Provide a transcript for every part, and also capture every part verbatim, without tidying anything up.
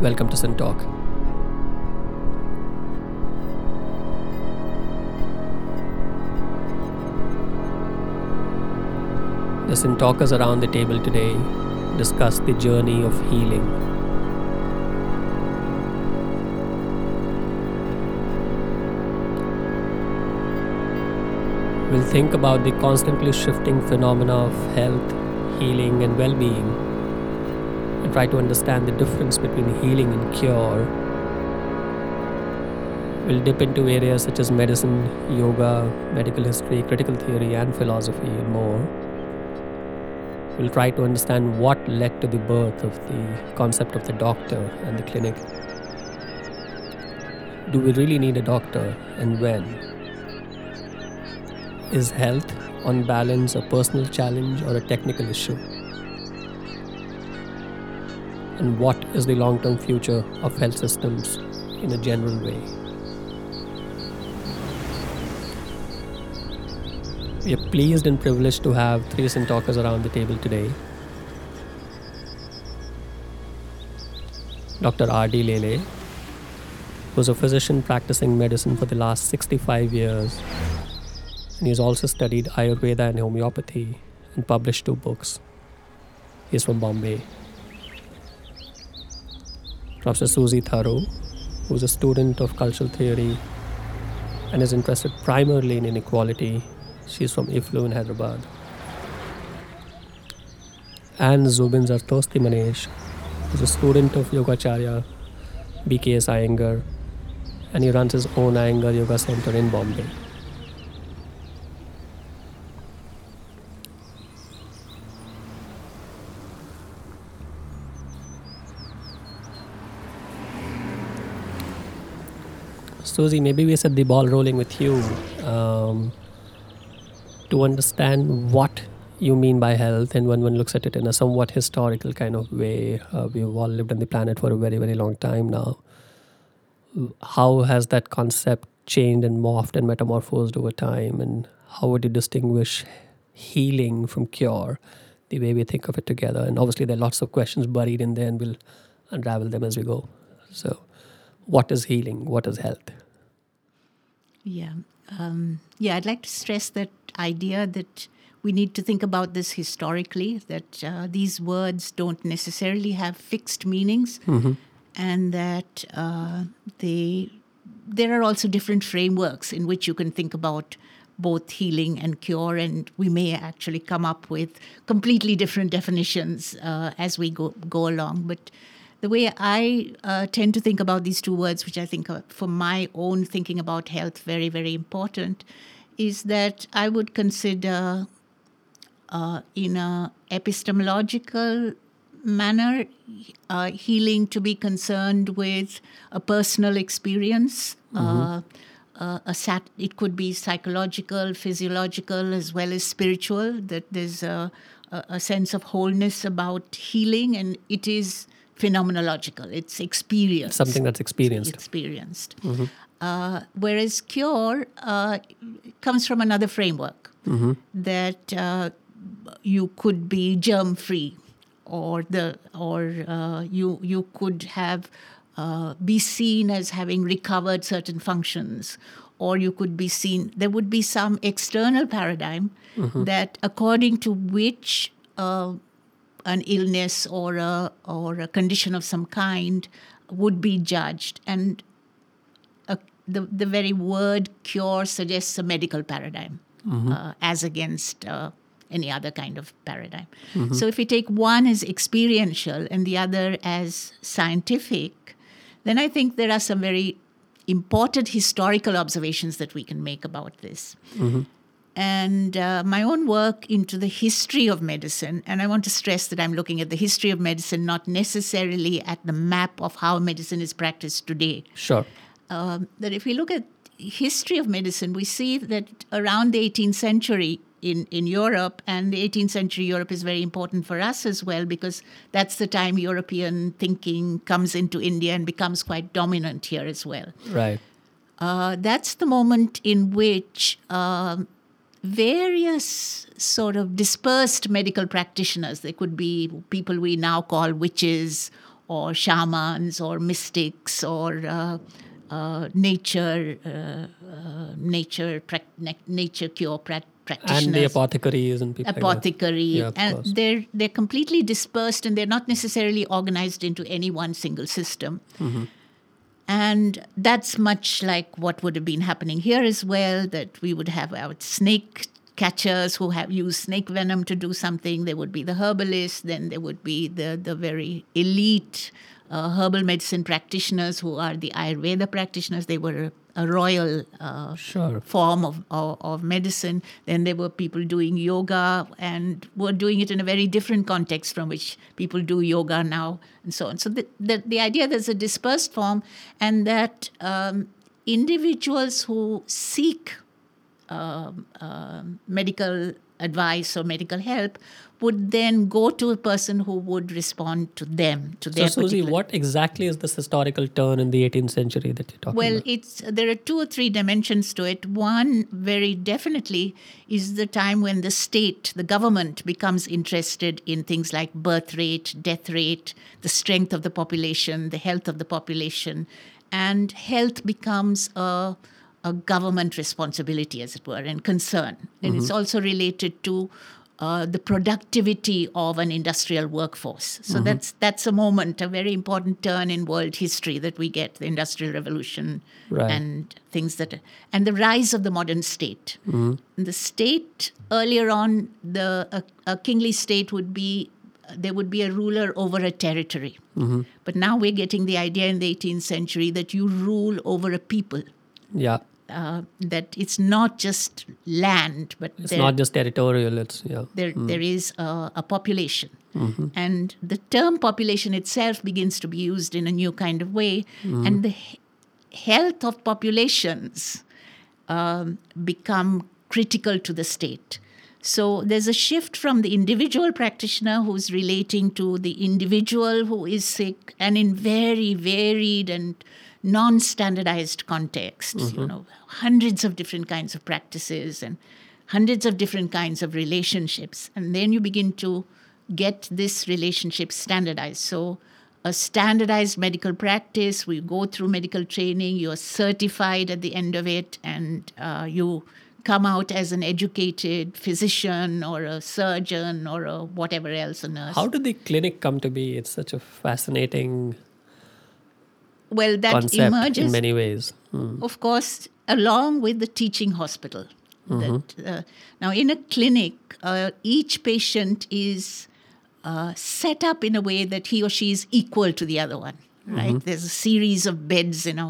Welcome to SynTalk. The SynTalkers around the table today discuss the journey of healing. We'll think about the constantly shifting phenomena of health, healing and well-being, and try to understand the difference between healing and cure. We'll dip into areas such as medicine, yoga, medical history, critical theory and philosophy and more. We'll try to understand what led to the birth of the concept of the doctor and the clinic. Do we really need a doctor and when? Is health, on balance, a personal challenge or a technical issue? And what is the long-term future of health systems in a general way? We are pleased and privileged to have three SynTalkers around the table today. Doctor R D Lele, who is a physician practicing medicine for the last sixty-five years, and he has also studied Ayurveda and homeopathy and published two books. He is from Bombay. Professor Susie Tharu, who is a student of cultural theory and is interested primarily in inequality. She is from Iflu in Hyderabad. And Zubin Zarthosti Manesh, who is a student of Yogacharya, B K S Iyengar, and he runs his own Iyengar Yoga Centre in Bombay. Susie, maybe we set the ball rolling with you um, to understand what you mean by health, and when one looks at it in a somewhat historical kind of way. Uh, we've all lived on the planet for a very, very long time now. How has that concept changed and morphed and metamorphosed over time, and how would you distinguish healing from cure, the way we think of it together? And obviously there are lots of questions buried in there, and we'll unravel them as we go. So what is healing? What is health? Yeah. Um, yeah, I'd like to stress that idea that we need to think about this historically, that uh, these words don't necessarily have fixed meanings, mm-hmm. and that uh, they there are also different frameworks in which you can think about both healing and cure, and we may actually come up with completely different definitions uh, as we go, go along. But the way I uh, tend to think about these two words, which I think are, for my own thinking about health, very, very important, is that I would consider uh, in an epistemological manner uh, healing to be concerned with a personal experience. Mm-hmm. Uh, uh, a sat- it could be psychological, physiological, as well as spiritual, that there's a, a, a sense of wholeness about healing, and it is phenomenological. It's experienced. Something that's experienced. Experienced. Mm-hmm. Uh, whereas cure uh, comes from another framework, mm-hmm. that uh, you could be germ-free, or the or uh, you you could have uh, be seen as having recovered certain functions, or you could be seen. There would be some external paradigm, mm-hmm. that according to which Uh, an illness or a or a condition of some kind would be judged, and a, the the very word cure suggests a medical paradigm, mm-hmm. uh, as against uh, any other kind of paradigm. Mm-hmm. So if we take one as experiential and the other as scientific, then I think there are some very important historical observations that we can make about this. Mm-hmm. And uh, my own work into the history of medicine, and I want to stress that I'm looking at the history of medicine, not necessarily at the map of how medicine is practiced today. Sure. Um, that if we look at history of medicine, we see that around the eighteenth century in, in Europe, and the eighteenth century Europe is very important for us as well, because that's the time European thinking comes into India and becomes quite dominant here as well. Right. Uh, that's the moment in which Uh, various sort of dispersed medical practitioners, they could be people we now call witches or shamans or mystics or uh, uh, nature uh, uh, nature pra- nature cure pra- practitioners. And the apothecaries and people. Apothecary. Yeah, and they're, they're completely dispersed and they're not necessarily organized into any one single system. Mm-hmm. And that's much like what would have been happening here as well, that we would have our snake catchers who have used snake venom to do something. There would be the herbalists. Then there would be the, the very elite uh, herbal medicine practitioners who are the Ayurveda practitioners. They were a, a royal uh, sure. form of, of, of medicine. Then there were people doing yoga and were doing it in a very different context from which people do yoga now and so on. So the, the, the idea there's a dispersed form and that um, individuals who seek Uh, uh, medical advice or medical help would then go to a person who would respond to them. To their so, Susie, particular... what exactly is this historical turn in the eighteenth century that you're talking well, about? Well, it's there are two or three dimensions to it. One, very definitely, is the time when the state, the government, becomes interested in things like birth rate, death rate, the strength of the population, the health of the population, and health becomes a... a government responsibility, as it were, and concern. And mm-hmm. it's also related to uh, the productivity of an industrial workforce. So mm-hmm. that's that's a moment, a very important turn in world history that we get, the Industrial Revolution right. and things that... And the rise of the modern state. Mm-hmm. And the state, earlier on, the a, a kingly state would be... There would be a ruler over a territory. Mm-hmm. But now we're getting the idea in the eighteenth century that you rule over a people. Yeah. Uh, that it's not just land, but it's there, not just territorial. It's yeah. There, mm. there is a, a population, mm-hmm. and the term population itself begins to be used in a new kind of way, mm-hmm. and the he- health of populations um, become critical to the state. So there's a shift from the individual practitioner who's relating to the individual who is sick, and in very varied and non-standardized contexts, mm-hmm. you know, hundreds of different kinds of practices and hundreds of different kinds of relationships. And then you begin to get this relationship standardized. So a standardized medical practice, we go through medical training, you're certified at the end of it, and uh, you come out as an educated physician or a surgeon or a whatever else, a nurse. How did the clinic come to be? It's such a fascinating... Well, that concept emerges in many ways, mm. of course, along with the teaching hospital. Mm-hmm. That, uh, now, in a clinic, uh, each patient is uh, set up in a way that he or she is equal to the other one. Right? Mm-hmm. There's a series of beds. You know,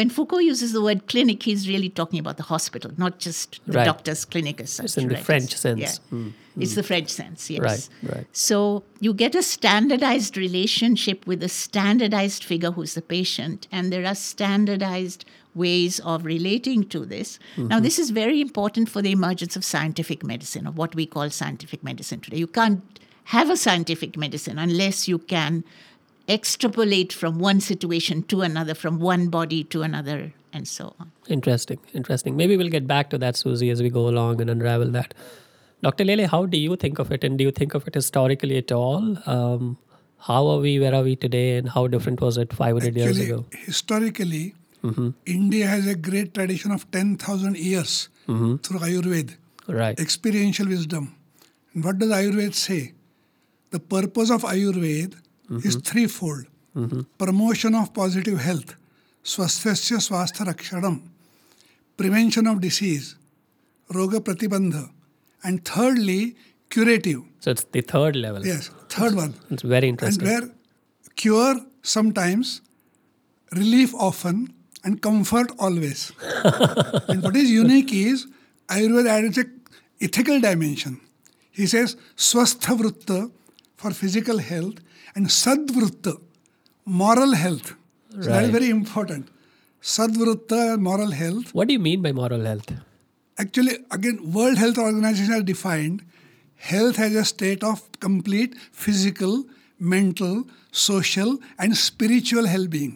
when Foucault uses the word clinic, he's really talking about the hospital, not just the right. doctor's clinic as such. It's in right? the French sense. Yeah. Mm-hmm. It's the French sense. Yes. Right. Right. So you get a standardized relationship with a standardized figure who's the patient, and there are standardized ways of relating to this. Mm-hmm. Now, this is very important for the emergence of scientific medicine, of what we call scientific medicine today. You can't have a scientific medicine unless you can extrapolate from one situation to another, from one body to another, and so on. Interesting, interesting. Maybe we'll get back to that, Susie, as we go along and unravel that. Doctor Lele, how do you think of it, and do you think of it historically at all? Um, how are we, where are we today, and how different was it five hundred Actually, years ago? Historically, mm-hmm. India has a great tradition of ten thousand years mm-hmm. through Ayurveda, right. experiential wisdom. And what does Ayurveda say? The purpose of Ayurveda Mm-hmm. is threefold. Mm-hmm. Promotion of positive health, Swasthya swastharakshanam, prevention of disease, Roga pratibandha, and thirdly, curative. So it's the third level. Yes, third one. It's very interesting. And where cure sometimes, relief often, and comfort always. And what is unique is Ayurveda adds an ethical dimension. He says Swasthavrutta for physical health, and Sadvrutta, moral health. Right. So that is very important. Sadvrutta, moral health. What do you mean by moral health? Actually, again, World Health Organization has defined health as a state of complete physical, mental, social, and spiritual well-being.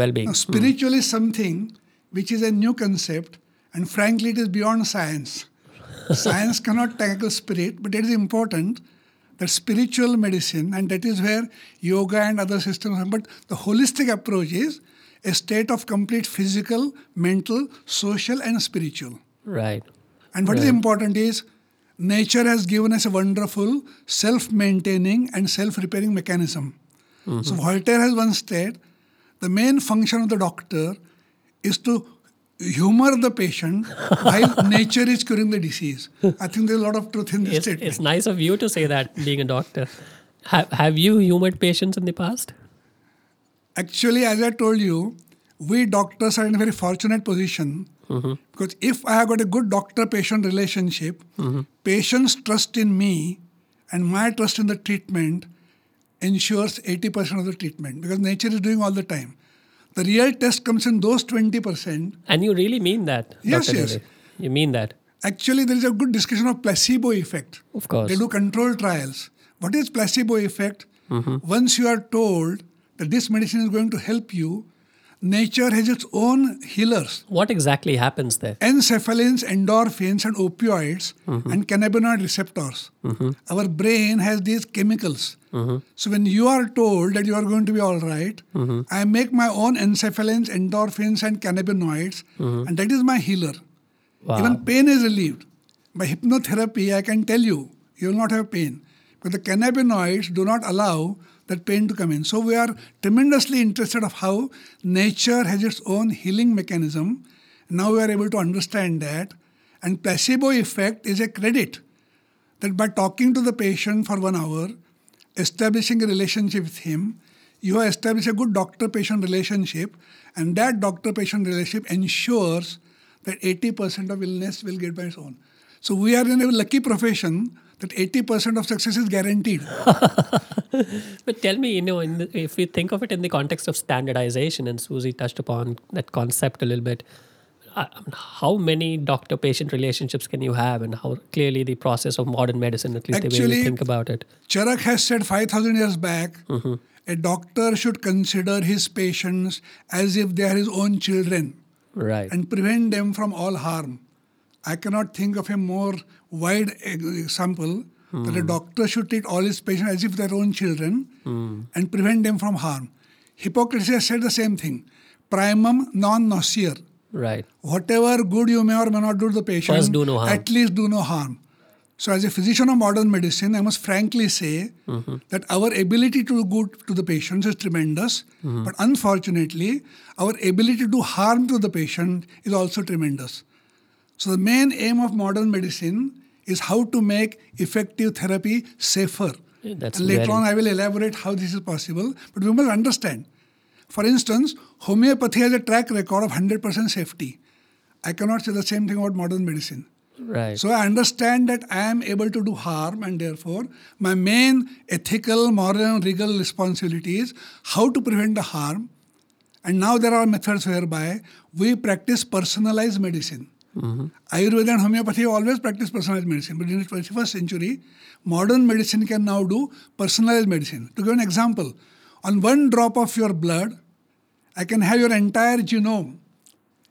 Well-being. Now, spiritual mm. is something which is a new concept, and frankly, it is beyond science. Science cannot tackle spirit, but it is important the spiritual medicine, and that is where yoga and other systems are. But the holistic approach is a state of complete physical, mental, social, and spiritual. Right. And what right. is important is nature has given us a wonderful self-maintaining and self-repairing mechanism. Mm-hmm. So Voltaire has once said, the main function of the doctor is to humor the patient while nature is curing the disease. I think there's a lot of truth in this it's, statement. It's nice of you to say that, being a doctor. Have, have you humored patients in the past? Actually, as I told you, we doctors are in a very fortunate position mm-hmm. because if I have got a good doctor-patient relationship, mm-hmm. patients' trust in me and my trust in the treatment ensures eighty percent of the treatment because nature is doing all the time. The real test comes in those twenty percent. And you really mean that? Yes, Doctor yes. Lele. You mean that? Actually, there is a good discussion of placebo effect. Of course. They do control trials. What is placebo effect? Mm-hmm. Once you are told that this medicine is going to help you, nature has its own healers. What exactly happens there? Encephalins, endorphins, and opioids mm-hmm. and cannabinoid receptors. Mm-hmm. Our brain has these chemicals. Mm-hmm. So when you are told that you are going to be all right, mm-hmm. I make my own encephalins, endorphins, and cannabinoids, mm-hmm. and that is my healer. Wow. Even pain is relieved. By hypnotherapy, I can tell you, you will not have pain. But the cannabinoids do not allow that pain to come in. So we are tremendously interested of how nature has its own healing mechanism. Now we are able to understand that. And placebo effect is a credit that by talking to the patient for one hour, establishing a relationship with him, you have established a good doctor-patient relationship, and that doctor-patient relationship ensures that eighty percent of illness will get by its own. So we are in a lucky profession that eighty percent of success is guaranteed. But tell me, you know, in the, if we think of it in the context of standardization, and Susie touched upon that concept a little bit, uh, how many doctor-patient relationships can you have, and how clearly the process of modern medicine, at least Actually, the way we think about it? Charak has said five thousand years back, mm-hmm. a doctor should consider his patients as if they are his own children. Right. And prevent them from all harm. I cannot think of a more wide example mm. that a doctor should treat all his patients as if their own children mm. and prevent them from harm. Hippocrates has said the same thing. Primum non nocere. Right. Whatever good you may or may not do to the patient, first do no harm. At least do no harm. So as a physician of modern medicine, I must frankly say mm-hmm. that our ability to do good to the patients is tremendous. Mm-hmm. But unfortunately, our ability to do harm to the patient is also tremendous. So the main aim of modern medicine is how to make effective therapy safer. That's and later very... on I will elaborate how this is possible. But we must understand. For instance, homeopathy has a track record of one hundred percent safety. I cannot say the same thing about modern medicine. Right. So I understand that I am able to do harm, and therefore my main ethical, moral and legal responsibility is how to prevent the harm. And now there are methods whereby we practice personalized medicine. Mm-hmm. Ayurveda and homeopathy always practice personalized medicine. But in the twenty-first century, modern medicine can now do personalized medicine. To give an example, on one drop of your blood, I can have your entire genome,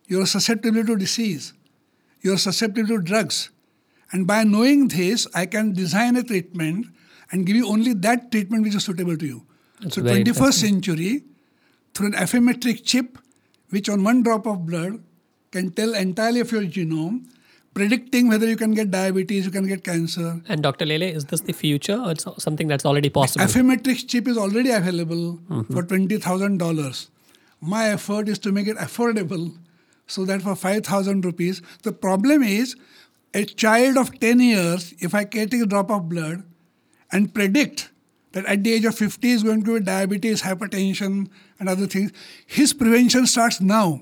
your susceptibility to disease, your susceptibility to drugs. And by knowing this, I can design a treatment and give you only that treatment which is suitable to you. That's so twenty-first century, through an aphemetric chip, which on one drop of blood, can tell entirely of your genome, predicting whether you can get diabetes, you can get cancer. And Doctor Lele, is this the future or it's something that's already possible? The aphemetric chip is already available mm-hmm. for twenty thousand dollars. My effort is to make it affordable so that for five thousand rupees. The problem is a child of ten years, if I take a drop of blood and predict that at the age of fifty is going to be diabetes, hypertension and other things, his prevention starts now.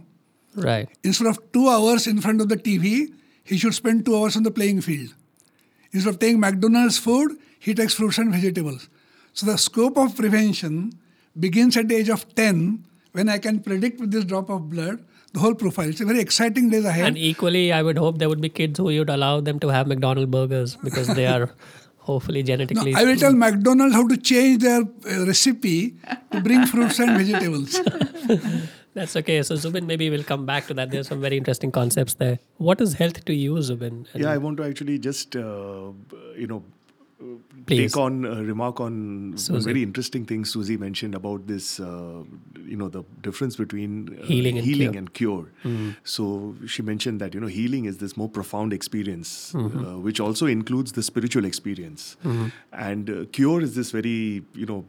Right. Instead of two hours in front of the T V, he should spend two hours on the playing field. Instead of taking McDonald's food, he takes fruits and vegetables. So the scope of prevention begins at the age of ten, when I can predict with this drop of blood the whole profile. It's a very exciting days ahead. And equally, I would hope there would be kids who you'd allow them to have McDonald's burgers because they are hopefully genetically... No, I will tell McDonald's how to change their uh, recipe to bring fruits and vegetables. That's okay. So Zubin, maybe we'll come back to that. There's some very interesting concepts there. What is health to you, Zubin? And yeah, I want to actually just, uh, you know, Please. Take on a remark on Susie. Very interesting things Susie mentioned about this, uh, you know, the difference between uh, healing, and, healing cure. and cure. Mm-hmm. So she mentioned that, you know, healing is this more profound experience, mm-hmm. uh, which also includes the spiritual experience. Mm-hmm. And uh, cure is this very, you know,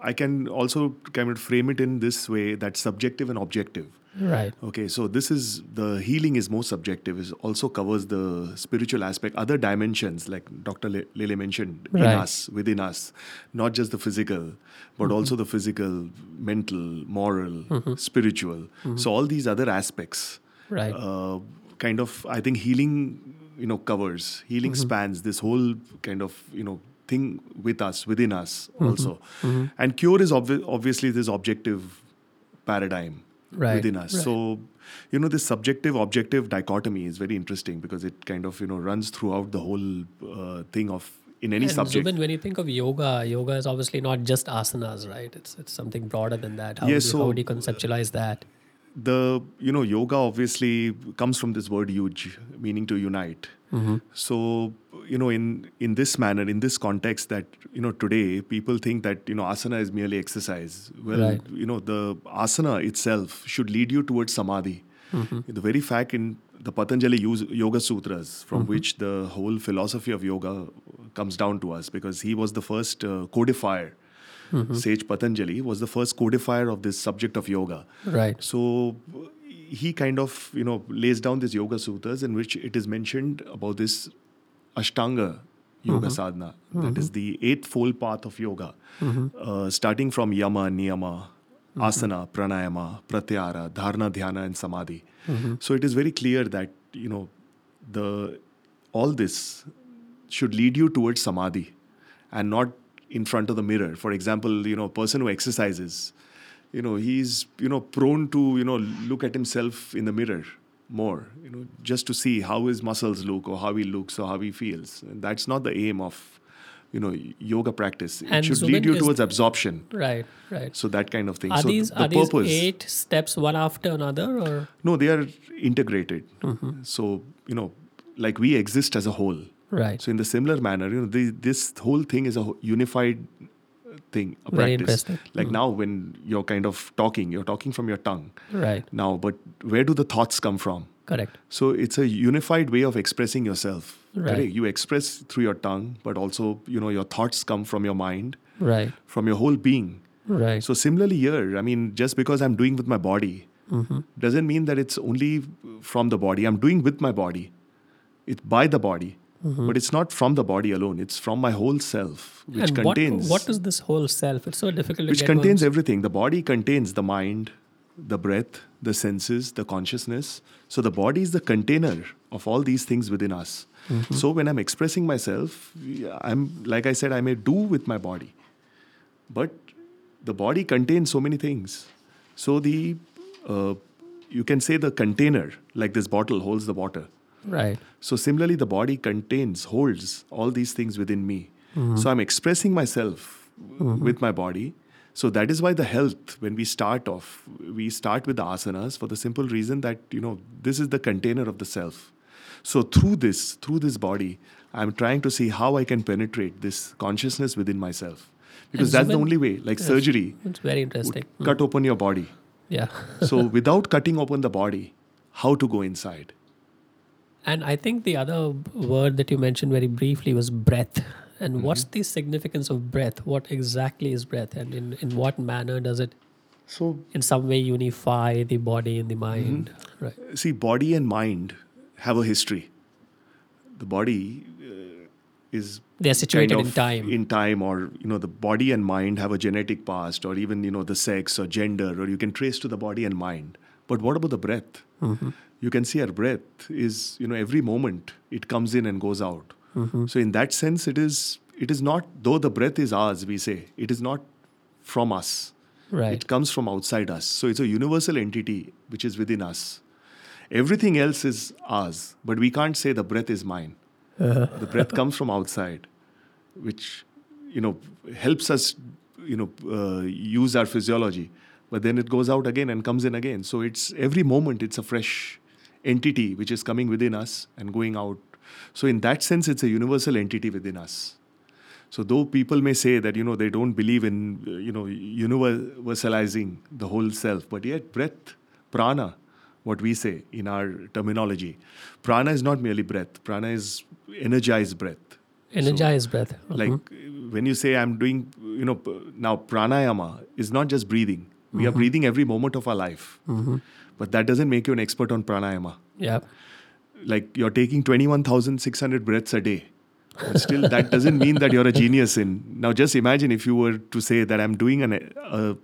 I can also kind of frame it in this way, that subjective and objective. Right. Okay, so this is, the healing is more subjective. It also covers the spiritual aspect, other dimensions like Doctor Le- Lele mentioned, right. in us, within us, not just the physical, but mm-hmm. also the physical, mental, moral, mm-hmm. spiritual. Mm-hmm. So all these other aspects, right. uh, kind of, I think healing, you know, covers, healing mm-hmm. spans this whole kind of, you know, thing with us, within us mm-hmm. also. Mm-hmm. And cure is obvi- obviously this objective paradigm. Right, within us. Right. So, you know, this subjective-objective dichotomy is very interesting because it kind of, you know, runs throughout the whole uh, thing of, in any and subject. Zubin, when you think of yoga, yoga is obviously not just asanas, right? It's it's something broader than that. How, yeah, do, so, how do you conceptualize that? The, you know, yoga obviously comes from this word yuj, meaning to unite. Mm-hmm. So, you know, in, in this manner, in this context that, you know, today people think that, you know, asana is merely exercise. Well, right. you know, the asana itself should lead you towards samadhi. Mm-hmm. The very fact in the Patanjali Yoga Sutras, from mm-hmm. which the whole philosophy of yoga comes down to us, because he was the first uh, codifier. Mm-hmm. Sage Patanjali was the first codifier of this subject of yoga. Right. So he kind of, you know, lays down this Yoga Sutras in which it is mentioned about this Ashtanga Yoga mm-hmm. Sadhana. Mm-hmm. That is the eightfold path of yoga. Mm-hmm. Uh, starting from Yama, Niyama, mm-hmm. Asana, Pranayama, Pratyahara, Dharana, Dhyana and Samadhi. Mm-hmm. So it is very clear that, you know, the all this should lead you towards Samadhi and not in front of the mirror. For example, you know, a person who exercises, you know, he's, you know, prone to, you know, look at himself in the mirror more, you know, just to see how his muscles look or how he looks or how he feels. And that's not the aim of, you know, yoga practice. It and should Zubin lead you towards absorption. Right, right. So that kind of thing. Are so these, the are purpose, these eight steps one after another? Or? No, they are integrated. Mm-hmm. So, you know, like we exist as a whole. Right. So in the similar manner, you know, the, this whole thing is a unified thing, a Very practice. Like mm-hmm. now when you're kind of talking, you're talking from your tongue. Right. Now, but where do the thoughts come from? Correct. So it's a unified way of expressing yourself. Right. Correct? You express through your tongue, but also, you know, your thoughts come from your mind. Right. From your whole being. Right. So similarly here, I mean, just because I'm doing with my body mm-hmm. doesn't mean that it's only from the body. I'm doing with my body. It's by the body. Mm-hmm. But it's not from the body alone. It's from my whole self, which and contains... What, what is this whole self? It's so difficult to Which get contains one's... everything. The body contains the mind, the breath, the senses, the consciousness. So the body is the container of all these things within us. Mm-hmm. So when I'm expressing myself, I'm like I said, I may do with my body. But the body contains so many things. So the uh, you can say the container, like this bottle holds the water. Right. So similarly, the body contains, holds all these things within me. Mm-hmm. So I'm expressing myself mm-hmm. with my body. So that is why the health, when we start off, we start with the asanas for the simple reason that, you know, this is the container of the self. So through this, through this body, I'm trying to see how I can penetrate this consciousness within myself. Because and that's Zubin, the only way, like yes, surgery. It's very interesting. Mm. Cut open your body. Yeah. So without cutting open the body, how to go inside? And I think the other word that you mentioned very briefly was breath. And mm-hmm. what's the significance of breath? What exactly is breath? And in, in what manner does it so, in some way unify the body and the mind? Mm-hmm. Right. See, body and mind have a history. The body uh, is... They're situated kind of in time. In time or, you know, the body and mind have a genetic past or even, you know, the sex or gender or you can trace to the body and mind. But what about the breath? Mm-hmm. You can see our breath is, you know, every moment it comes in and goes out. Mm-hmm. So in that sense, it is it is not, though the breath is ours, we say, it is not from us. Right. It comes from outside us. So it's a universal entity which is within us. Everything else is ours, but we can't say the breath is mine. Uh-huh. The breath comes from outside, which, you know, helps us, you know, uh, use our physiology. But then it goes out again and comes in again. So it's every moment it's a fresh entity which is coming within us and going out. So in that sense, it's a universal entity within us. So though people may say that, you know, they don't believe in, you know, universalizing the whole self, but yet breath, prana, what we say in our terminology, prana is not merely breath. Prana is energized breath. Energized so, breath. Mm-hmm. Like when you say I'm doing, you know, now pranayama is not just breathing. We mm-hmm. are breathing every moment of our life. Mm-hmm. But that doesn't make you an expert on pranayama. Yeah. Like you're taking twenty-one thousand six hundred breaths a day. But still, that doesn't mean that you're a genius in. Now, just imagine if you were to say that I'm doing an uh,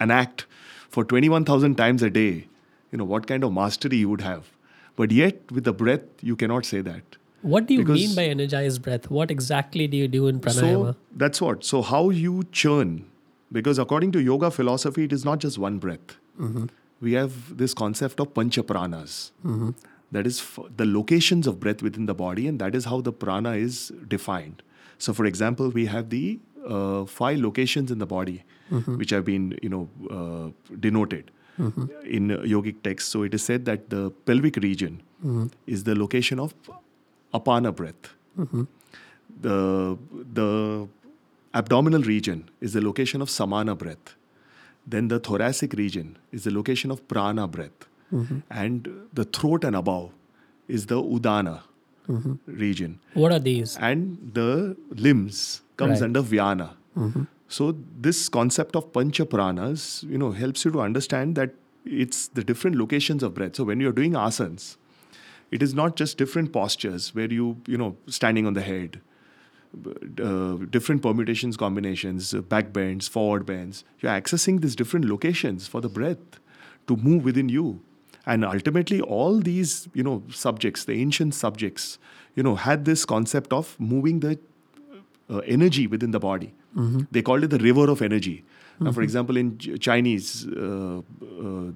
an act for twenty-one thousand times a day. You know, what kind of mastery you would have. But yet, with the breath, you cannot say that. What do you because, mean by energized breath? What exactly do you do in pranayama? So, that's what. So, how you churn. Because according to yoga philosophy, it is not just one breath. Mm-hmm. We have this concept of pancha pranas. Mm-hmm. That is f- the locations of breath within the body, and that is how the prana is defined. So, for example, we have the uh, five locations in the body, mm-hmm. which have been, you know, uh, denoted mm-hmm. in uh, yogic texts. So, it is said that the pelvic region mm-hmm. is the location of apana breath. Mm-hmm. The the abdominal region is the location of samana breath. Then the thoracic region is the location of prana breath. Mm-hmm. And the throat and above is the udana mm-hmm. region. What are these? And the limbs comes right. under vyana. Mm-hmm. So this concept of pancha pranas, you know, helps you to understand that it's the different locations of breath. So when you're doing asanas, it is not just different postures where you, you know, standing on the head, uh, different permutations, combinations, back bends, forward bends. You're accessing these different locations for the breath to move within you. And ultimately, all these, you know, subjects, the ancient subjects, you know, had this concept of moving the uh, energy within the body. Mm-hmm. They called it the river of energy. Mm-hmm. Now, for example, in Ch- Chinese, uh, uh,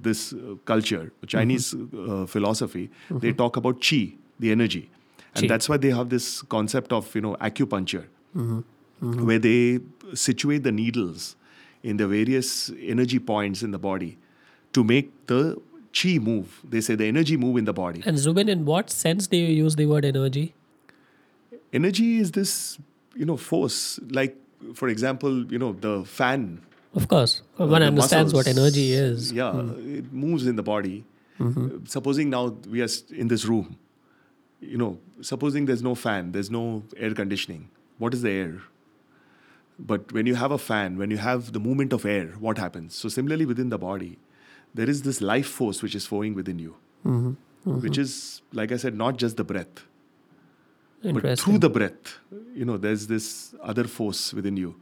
this uh, culture, Chinese mm-hmm. uh, philosophy, mm-hmm. they talk about Qi, the energy. And Qi. That's why they have this concept of, you know, acupuncture, mm-hmm. Mm-hmm. where they situate the needles in the various energy points in the body to make the Qi move. They say the energy move in the body. And Zubin, in what sense do you use the word energy? Energy is this, you know, force. Like, for example, you know, the fan. Of course. Uh, One understands muscles, what energy is. Yeah, mm. it moves in the body. Mm-hmm. Supposing now we are in this room, you know, supposing there's no fan, there's no air conditioning. What is the air? But when you have a fan, when you have the movement of air, what happens? So similarly within the body, there is this life force which is flowing within you, mm-hmm. Mm-hmm. which is, like I said, not just the breath. But through the breath, you know, there's this other force within you.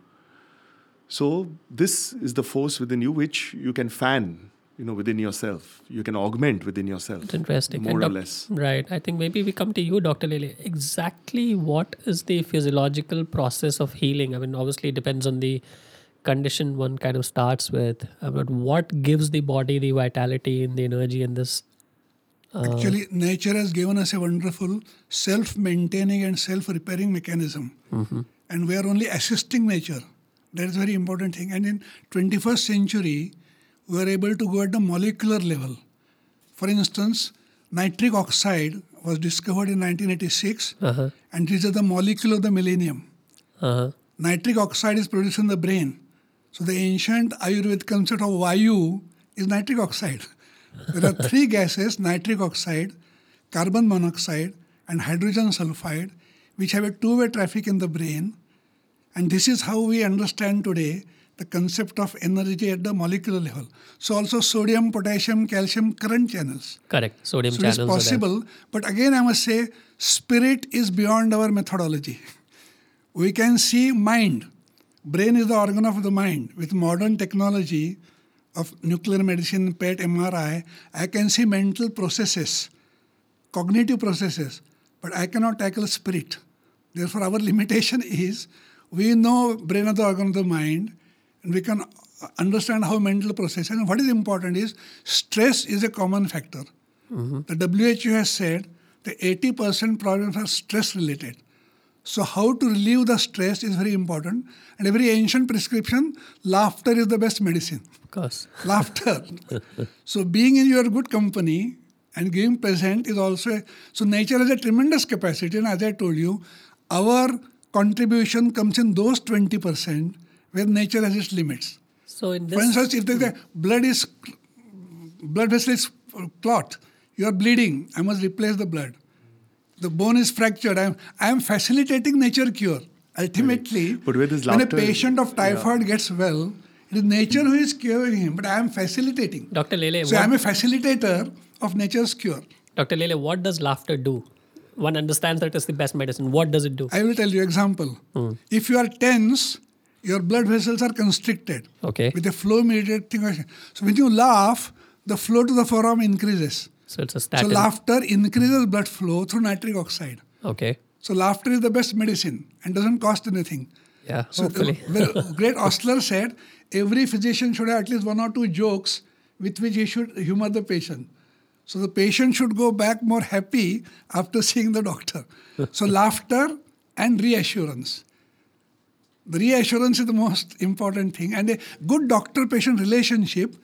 So this is the force within you which you can fan, you know, within yourself. You can augment within yourself. It's interesting. More and or doc- less. Right. I think maybe we come to you, Doctor Lele. Exactly what is the physiological process of healing? I mean, obviously it depends on the condition one kind of starts with, but what gives the body the vitality and the energy in this? Uh, Actually, nature has given us a wonderful self-maintaining and self-repairing mechanism. Mm-hmm. And we are only assisting nature. That is a very important thing. And in twenty-first century, we are able to go at the molecular level. For instance, nitric oxide was discovered in nineteen eighty-six, uh-huh. and this is the molecule of the millennium. Uh-huh. Nitric oxide is produced in the brain. So the ancient Ayurvedic concept of vayu is nitric oxide. There are three gases, nitric oxide, carbon monoxide, and hydrogen sulfide, which have a two-way traffic in the brain. And this is how we understand today the concept of energy at the molecular level. So also sodium, potassium, calcium, current channels. Correct. Sodium so channels. So it's possible. But again, I must say, spirit is beyond our methodology. We can see mind. Brain is the organ of the mind. With modern technology of nuclear medicine, P E T, M R I, I can see mental processes, cognitive processes, but I cannot tackle spirit. Therefore, our limitation is we know brain is the organ of the mind, and we can understand how mental processes. And what is important is stress is a common factor. Mm-hmm. The W H O has said that eighty percent problems are stress-related. So how to relieve the stress is very important. And a very ancient prescription, laughter is the best medicine. Of course. Laughter. So being in your good company and giving present is also... A, so nature has a tremendous capacity. And as I told you, our contribution comes in those twenty percent where nature has its limits. So in this, for instance, if the blood is blood vessel is clot, you are bleeding, I must replace the blood. The bone is fractured, I am, I am facilitating nature cure. Ultimately, right. But with this laughter, when a patient of typhoid yeah. gets well, it is nature who is curing him, but I am facilitating. Doctor Lele, so I am a facilitator of nature's cure. Doctor Lele, what does laughter do? One understands that it is the best medicine. What does it do? I will tell you an example. Mm. If you are tense, your blood vessels are constricted. Okay. With a flow-mediated thing. So when you laugh, the flow to the forearm increases. So it's a statin. So laughter increases blood flow through nitric oxide. Okay. So laughter is the best medicine and doesn't cost anything. Yeah, so hopefully. The, well, great Ostler said, every physician should have at least one or two jokes with which he should humor the patient. So the patient should go back more happy after seeing the doctor. So laughter and reassurance. The reassurance is the most important thing. And a good doctor-patient relationship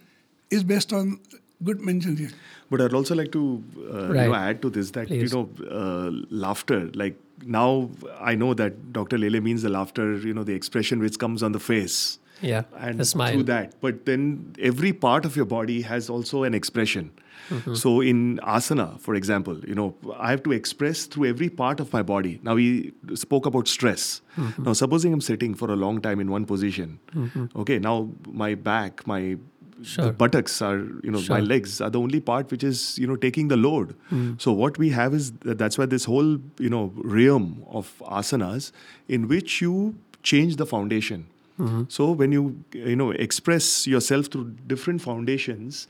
is based on good mental health. But I'd also like to uh, right. you know, add to this that Please. you know uh, laughter, like now I know that Doctor Lele means the laughter, you know, the expression which comes on the face. Yeah, and the smile. Through that. But then every part of your body has also an expression. Mm-hmm. So in asana, for example, you know, I have to express through every part of my body. Now, we spoke about stress. Mm-hmm. Now, supposing I'm sitting for a long time in one position. Mm-hmm. Okay, now my back, my Sure. the buttocks are, you know, sure. my legs are the only part which is, you know, taking the load. Mm. So what we have is, that's why this whole, you know, realm of asanas in which you change the foundation. Mm-hmm. So when you, you know, express yourself through different foundations,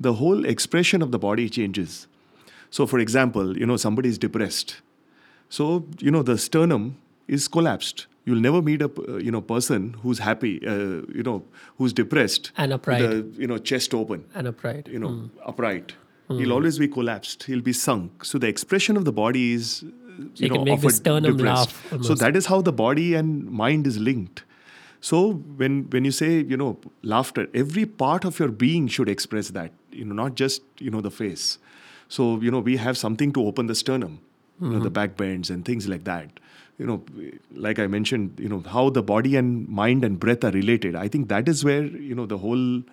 the whole expression of the body changes. So for example, you know, somebody is depressed. So, you know, the sternum is collapsed. You'll never meet a uh, you know person who's happy, uh, you know, who's depressed. And upright. The, you know, chest open. And upright. You know, mm. upright. Mm. He'll always be collapsed. He'll be sunk. So the expression of the body is, you so know, can make the sternum depressed. Laugh. Almost. So that is how the body and mind is linked. So when when you say, you know, laughter, every part of your being should express that, you know, not just, you know, the face. So, you know, we have something to open the sternum, mm-hmm. you know, the back bends and things like that. You know, like I mentioned, you know, how the body and mind and breath are related. I think that is where, you know, the whole,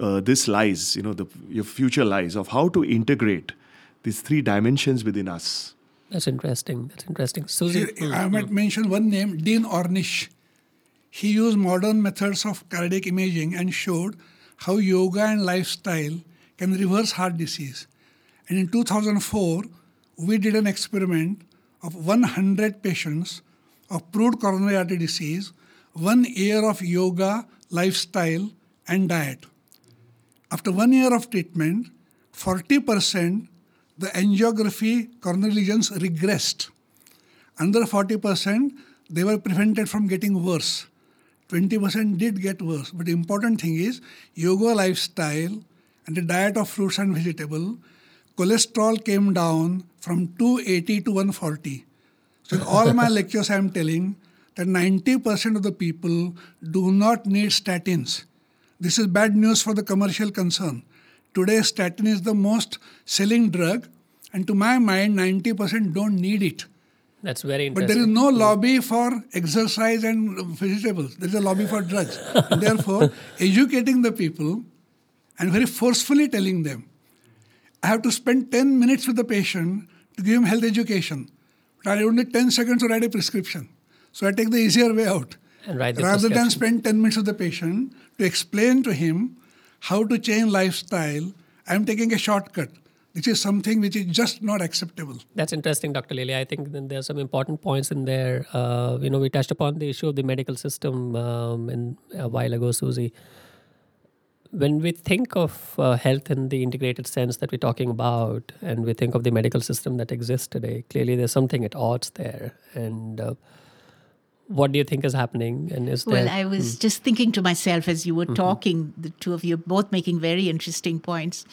uh, this lies, you know, the your future lies of how to integrate these three dimensions within us. That's interesting. That's interesting. Susie, Here, I might mention one name, Dean Ornish. He used modern methods of cardiac imaging and showed how yoga and lifestyle can reverse heart disease. And in two thousand four, we did an experiment of one hundred patients of proved coronary artery disease, one year of yoga, lifestyle, and diet. After one year of treatment, forty percent the angiography coronary lesions regressed. Another forty percent, they were prevented from getting worse. twenty percent did get worse. But the important thing is yoga lifestyle and the diet of fruits and vegetables, cholesterol came down from two eighty to one forty. So in all my lectures, I am telling that ninety percent of the people do not need statins. This is bad news for the commercial concern. Today, statin is the most selling drug. And to my mind, ninety percent don't need it. That's very interesting. But there is no lobby for exercise and vegetables. There is a lobby for drugs. And therefore, educating the people and very forcefully telling them, I have to spend ten minutes with the patient to give him health education. But I only ten seconds to write a prescription. So I take the easier way out. And write the Rather than spend ten minutes with the patient to explain to him how to change lifestyle, I am taking a shortcut, which is something which is just not acceptable. That's interesting, Doctor Lele. I think there are some important points in there. Uh, you know, we touched upon the issue of the medical system um, in, a while ago, Susie. When we think of uh, health in the integrated sense that we're talking about, and we think of the medical system that exists today, clearly there's something at odds there. And uh, what do you think is happening? And is well, there, I was hmm. just thinking to myself as you were mm-hmm. talking, the two of you both making very interesting points,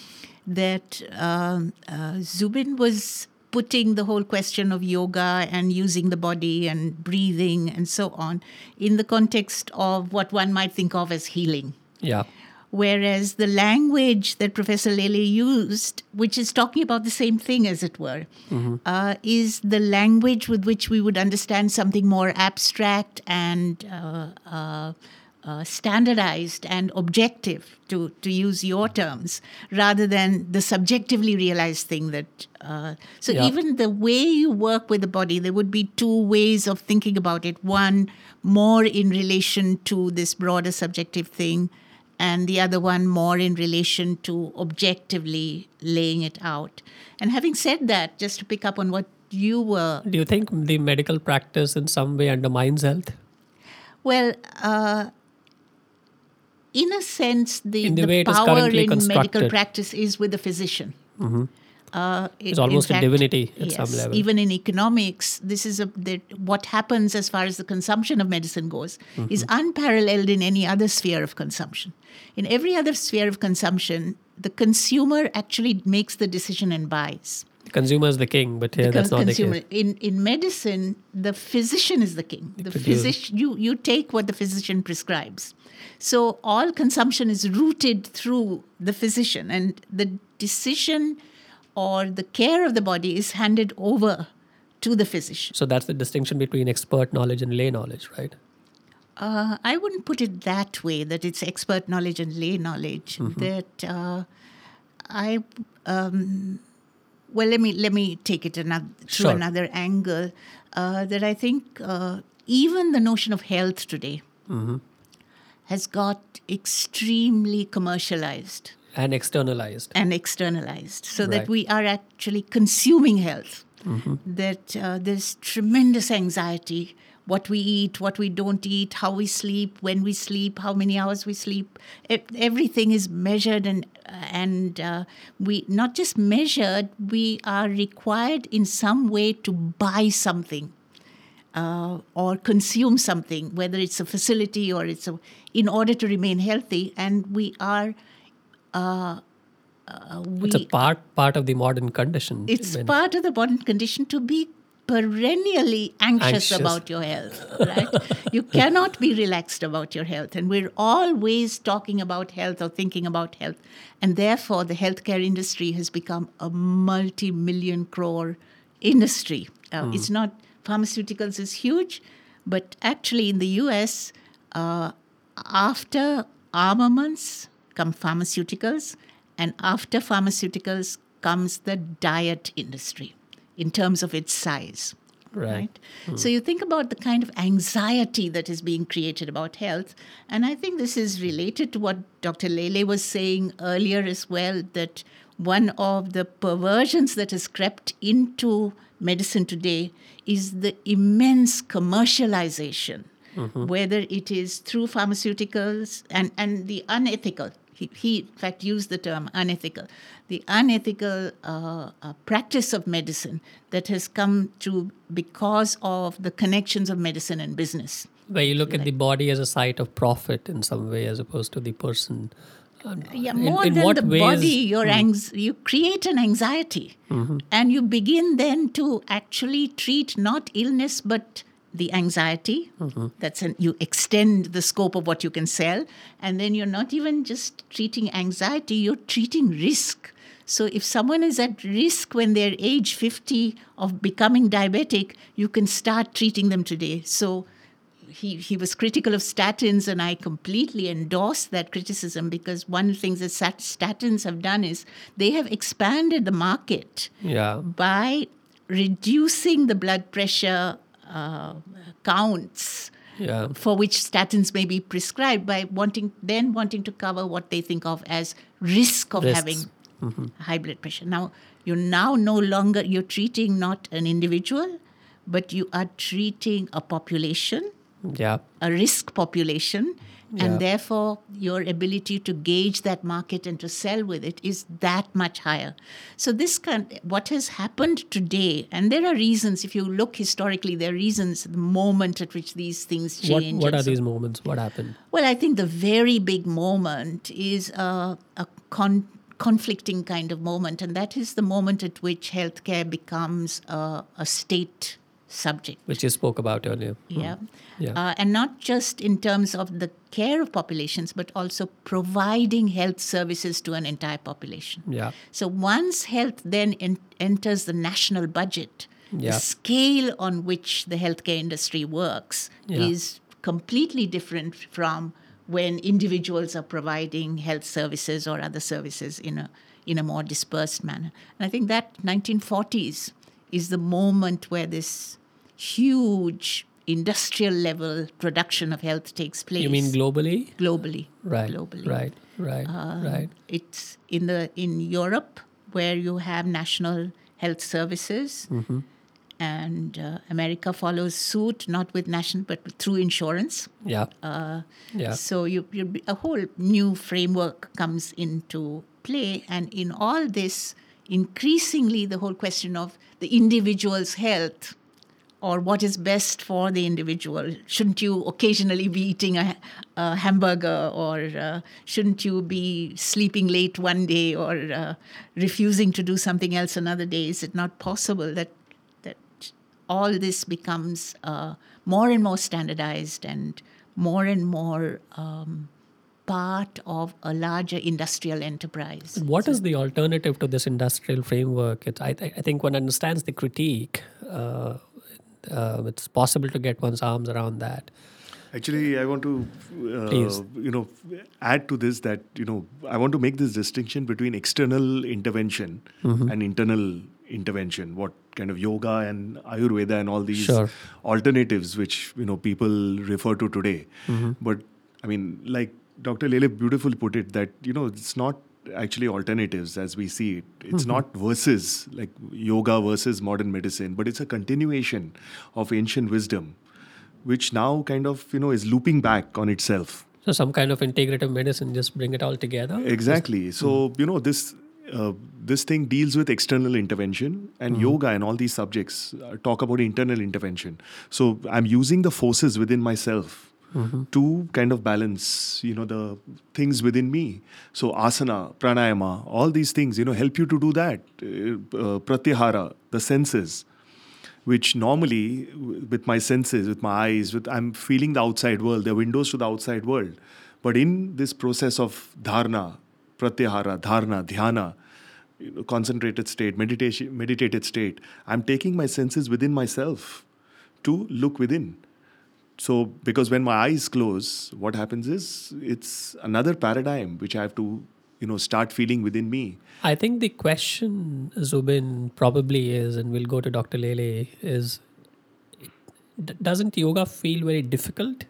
that uh, uh, Zubin was putting the whole question of yoga and using the body and breathing and so on in the context of what one might think of as healing. Yeah. Whereas the language that Professor Lele used, which is talking about the same thing, as it were, mm-hmm. uh, is the language with which we would understand something more abstract and uh, uh, uh, standardized and objective, to, to use your terms, rather than the subjectively realized thing that... Uh, so yeah. even the way you work with the body, there would be two ways of thinking about it. One, more in relation to this broader subjective thing, and the other one more in relation to objectively laying it out. And having said that, just to pick up on what you were... Do you think the medical practice in some way undermines health? Well, uh, in a sense, the, the, the power in medical practice is with the physician. Mm-hmm. Uh, it, it's almost fact, a divinity at yes, some level. Even in economics, this is a, the, what happens as far as the consumption of medicine goes mm-hmm. is unparalleled in any other sphere of consumption. In every other sphere of consumption, the consumer actually makes the decision and buys. The consumer is the king, but here the that's con- not consumer. the case. In, in medicine, the physician is the king. The physician, you, you take what the physician prescribes. So all consumption is routed through the physician, and the decision... or the care of the body is handed over to the physician. So that's the distinction between expert knowledge and lay knowledge, right? Uh, I wouldn't put it that way, that it's expert knowledge and lay knowledge. Mm-hmm. That uh, I, um, well, let me let me take it another, through sure. another angle. Uh, that I think uh, even the notion of health today mm-hmm. has got extremely commercialized. And externalized. And externalized. So right. that we are actually consuming health. Mm-hmm. That uh, there's tremendous anxiety. What we eat, what we don't eat, how we sleep, when we sleep, how many hours we sleep. E- everything is measured and, and uh, we not just measured, we are required in some way to buy something. Uh, or consume something, whether it's a facility or it's a... in order to remain healthy. And we are... Uh, uh, we, it's a part part of the modern condition. It's when, part of the modern condition to be perennially anxious, anxious. about your health. Right? You cannot be relaxed about your health. And we're always talking about health or thinking about health. And therefore, the healthcare industry has become a multi-million crore industry. Uh, mm. It's not... Pharmaceuticals is huge. But actually, in the U S, uh, after armaments... come pharmaceuticals, and after pharmaceuticals comes the diet industry in terms of its size. Right. right? Mm. So you think about the kind of anxiety that is being created about health, and I think this is related to what Doctor Lele was saying earlier as well, that one of the perversions that has crept into medicine today is the immense commercialization, mm-hmm. whether it is through pharmaceuticals and, and the unethical. He, he, in fact, used the term unethical. The unethical uh, uh, practice of medicine that has come to because of the connections of medicine and business. Where you look like, at the body as a site of profit in some way as opposed to the person. Um, yeah, more in, in than the ways? body, your mm-hmm. anx- you create an anxiety. Mm-hmm. And you begin then to actually treat not illness but the anxiety, mm-hmm. that's an, you extend the scope of what you can sell, and then you're not even just treating anxiety, you're treating risk. So if someone is at risk when they're age fifty of becoming diabetic, you can start treating them today. So he, he was critical of statins, and I completely endorse that criticism, because one of the things that statins have done is they have expanded the market yeah. by reducing the blood pressure Uh, counts yeah. for which statins may be prescribed by wanting then wanting to cover what they think of as risk of Risks. having mm-hmm. high blood pressure. Now, you're now no longer, you're treating not an individual, but you are treating a population, yeah. a risk population, yeah. and therefore your ability to gauge that market and to sell with it is that much higher. So this kind, what has happened today, and there are reasons, if you look historically, there are reasons, the moment at which these things change. What, what are so, these moments? What happened? Well, I think the very big moment is a, a con, conflicting kind of moment, and that is the moment at which healthcare becomes a, a state subject. Which you spoke about earlier. Yeah. Mm. yeah. Uh, and not just in terms of the care of populations, but also providing health services to an entire population. Yeah. So once health then en- enters the national budget, yeah. the scale on which the healthcare industry works yeah. is completely different from when individuals are providing health services or other services in a in a more dispersed manner. And I think that nineteen forties is the moment where this huge industrial level production of health takes place. You mean globally? Globally. Right. Globally. Right. Right. Um, right. It's in the in Europe where you have national health services, mm-hmm. and uh, America follows suit, not with national, but through insurance. Yeah. Uh, yeah. So you, you a whole new framework comes into play, and in all this, increasingly the whole question of the individual's health or what is best for the individual. Shouldn't you occasionally be eating a, a hamburger, or uh, shouldn't you be sleeping late one day, or uh, refusing to do something else another day? Is it not possible that that all this becomes uh, more and more standardized and more and more um, part of a larger industrial enterprise? What so, is the alternative to this industrial framework? It, I, I think one understands the critique. Uh, uh, it's possible to get one's arms around that. Actually, I want to, uh, you know, add to this that, you know, I want to make this distinction between external intervention mm-hmm. and internal intervention. What kind of yoga and Ayurveda and all these sure. alternatives, which, you know, people refer to today. Mm-hmm. But I mean, like Doctor Lele beautifully put it, that, you know, it's not actually alternatives as we see it. It's mm-hmm. not versus, like yoga versus modern medicine, but it's a continuation of ancient wisdom, which now kind of, you know, is looping back on itself. So some kind of integrative medicine, just bring it all together. Exactly. So, mm-hmm. you know, this uh, this thing deals with external intervention, and mm-hmm. yoga and all these subjects talk about internal intervention. So I'm using the forces within myself Mm-hmm. to kind of balance, you know, the things within me. So asana, pranayama, all these things, you know, help you to do that. Uh, pratyahara, the senses, which normally with my senses, with my eyes, with I'm feeling the outside world, the windows to the outside world. But in this process of dharana, pratyahara, dharana, dhyana, you know, concentrated state, meditation, meditated state, I'm taking my senses within myself to look within. So, because when my eyes close, what happens is it's another paradigm which I have to, you know, start feeling within me. I think the question, Zubin, probably is, and we'll go to Doctor Lele, is doesn't yoga feel very difficult?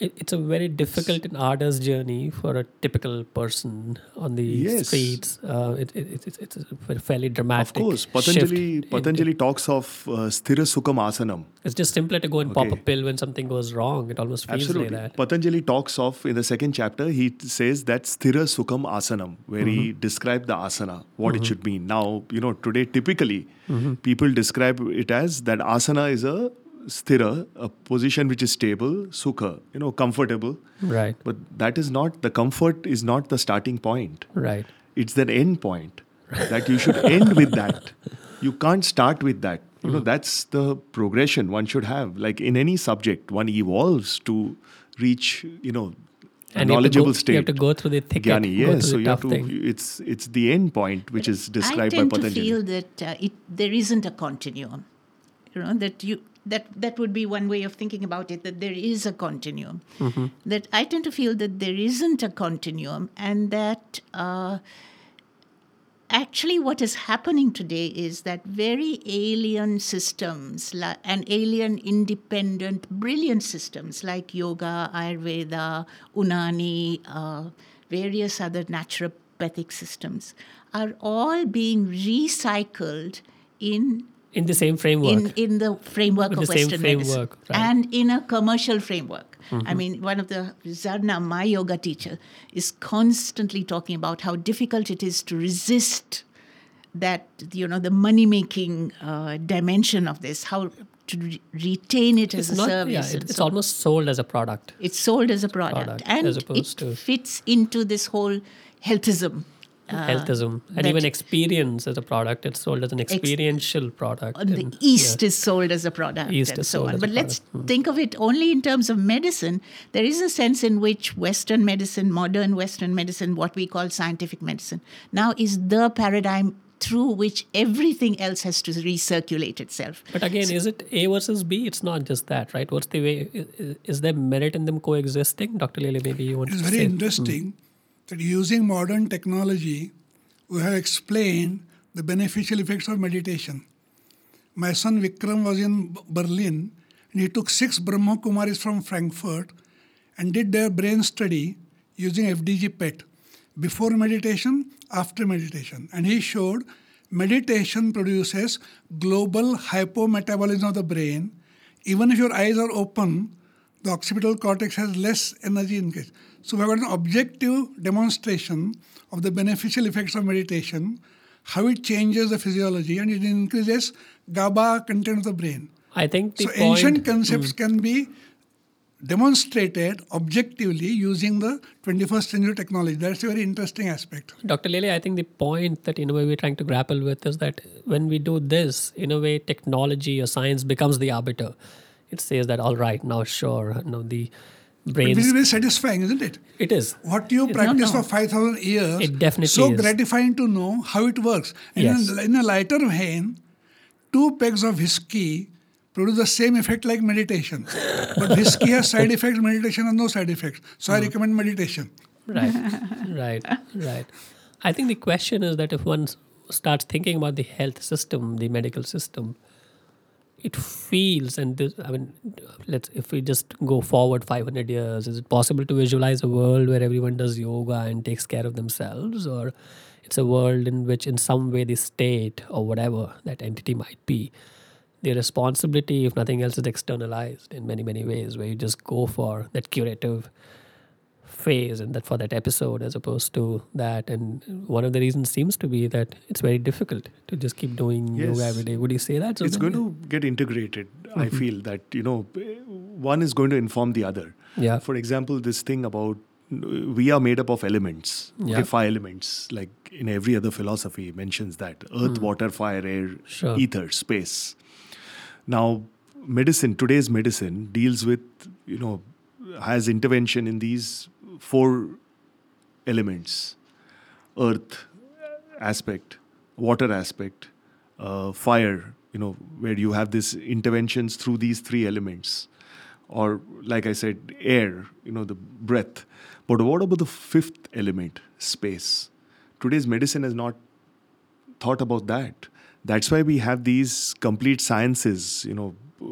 It's a very difficult and arduous journey for a typical person on the yes. streets. Uh, it, it, it, it's a fairly dramatic shift. Of course. Patanjali, Patanjali in, talks of uh, Sthira sukham asanam. It's just simpler to go and okay. pop a pill when something goes wrong. It almost feels Absolutely. like that. Patanjali talks of, in the second chapter, he says that Sthira sukham asanam, where mm-hmm. he described the asana, what mm-hmm. it should mean. Now, you know, today, typically, mm-hmm. people describe it as that asana is a Sthira, a position which is stable, sukha, you know, comfortable. Right. But that is not, the comfort is not the starting point. Right. It's the end point. Right. That you should end with that. You can't start with that. You mm-hmm. know, that's the progression one should have. Like in any subject, one evolves to reach, you know, and a knowledgeable you go, state. You have to go through the thicket. Gyani, yes. Go so you have to, thing. it's, it's the end point which but is described by Patanjali. I tend to feel that uh, it, there isn't a continuum. You know, that you... That that would be one way of thinking about it, that there is a continuum. Mm-hmm. That I tend to feel that there isn't a continuum, and that uh, actually what is happening today is that very alien systems like, and alien independent brilliant systems like yoga, Ayurveda, Unani, uh, various other naturopathic systems are all being recycled in In the same framework. In, in the framework in of the Western same framework, medicine. Right. And in a commercial framework. Mm-hmm. I mean, one of the, Zarna, my yoga teacher, is constantly talking about how difficult it is to resist that, you know, the money-making uh, dimension of this, how to re- retain it it's as not, a service. Yeah, it, it's so almost sold as a product. It's sold as a product. product and it to... fits into this whole healthism Uh, Healthism. And even experience as a product. It's sold as an experiential ex- product. The and, East yeah. is sold as a product East and is so sold on. As but a let's product. think of it only in terms of medicine. There is a sense in which Western medicine, modern Western medicine, what we call scientific medicine, now is the paradigm through which everything else has to recirculate itself. But again, so, is it A versus B? It's not just that, right? What's the way? Is, is there merit in them coexisting? Doctor Lele, maybe you want to say. It's very interesting. Hmm. That using modern technology, we have explained the beneficial effects of meditation. My son Vikram was in Berlin, and he took six Brahma Kumaris from Frankfurt and did their brain study using F D G P E T, before meditation, after meditation. And he showed meditation produces global hypometabolism of the brain. Even if your eyes are open, the occipital cortex has less energy engaged. So we have got an objective demonstration of the beneficial effects of meditation, how it changes the physiology, and it increases GABA content of the brain. I think the so point, ancient concepts mm. can be demonstrated objectively using the twenty-first century technology. That's a very interesting aspect. Doctor Lele, I think the point that in a way we're trying to grapple with is that when we do this, in a way technology or science becomes the arbiter. It says that, all right, now sure, now the... Brains. It is very satisfying, isn't it? It is. What you it's practice for five thousand years, it definitely so is. gratifying to know how it works. And yes. in, a, in a lighter vein, two pegs of whiskey produce the same effect like meditation. But whiskey has side effects, meditation has no side effects. So mm. I recommend meditation. Right, right, right. I think the question is that if one starts thinking about the health system, the medical system, it feels, and this, I mean, let's if we just go forward five hundred years, is it possible to visualize a world where everyone does yoga and takes care of themselves, or it's a world in which, in some way, the state or whatever that entity might be, the responsibility, if nothing else, is externalized in many, many ways, where you just go for that curative phase and that for that episode as opposed to that. And one of the reasons seems to be that it's very difficult to just keep doing yes. yoga every day. Would you say that? So it's going to get integrated. Mm-hmm. I feel that, you know, one is going to inform the other. Yeah. For example, this thing about we are made up of elements, yeah. okay, five elements, like in every other philosophy mentions that earth, mm. water, fire, air, sure. ether, space. Now, medicine, today's medicine deals with, you know, has intervention in these four elements: earth aspect, water aspect, uh, fire, you know, where you have these interventions through these three elements. Or like I said, air, you know, the breath. But what about the fifth element, space? Today's medicine has not thought about that. That's why we have these complete sciences, you know, uh,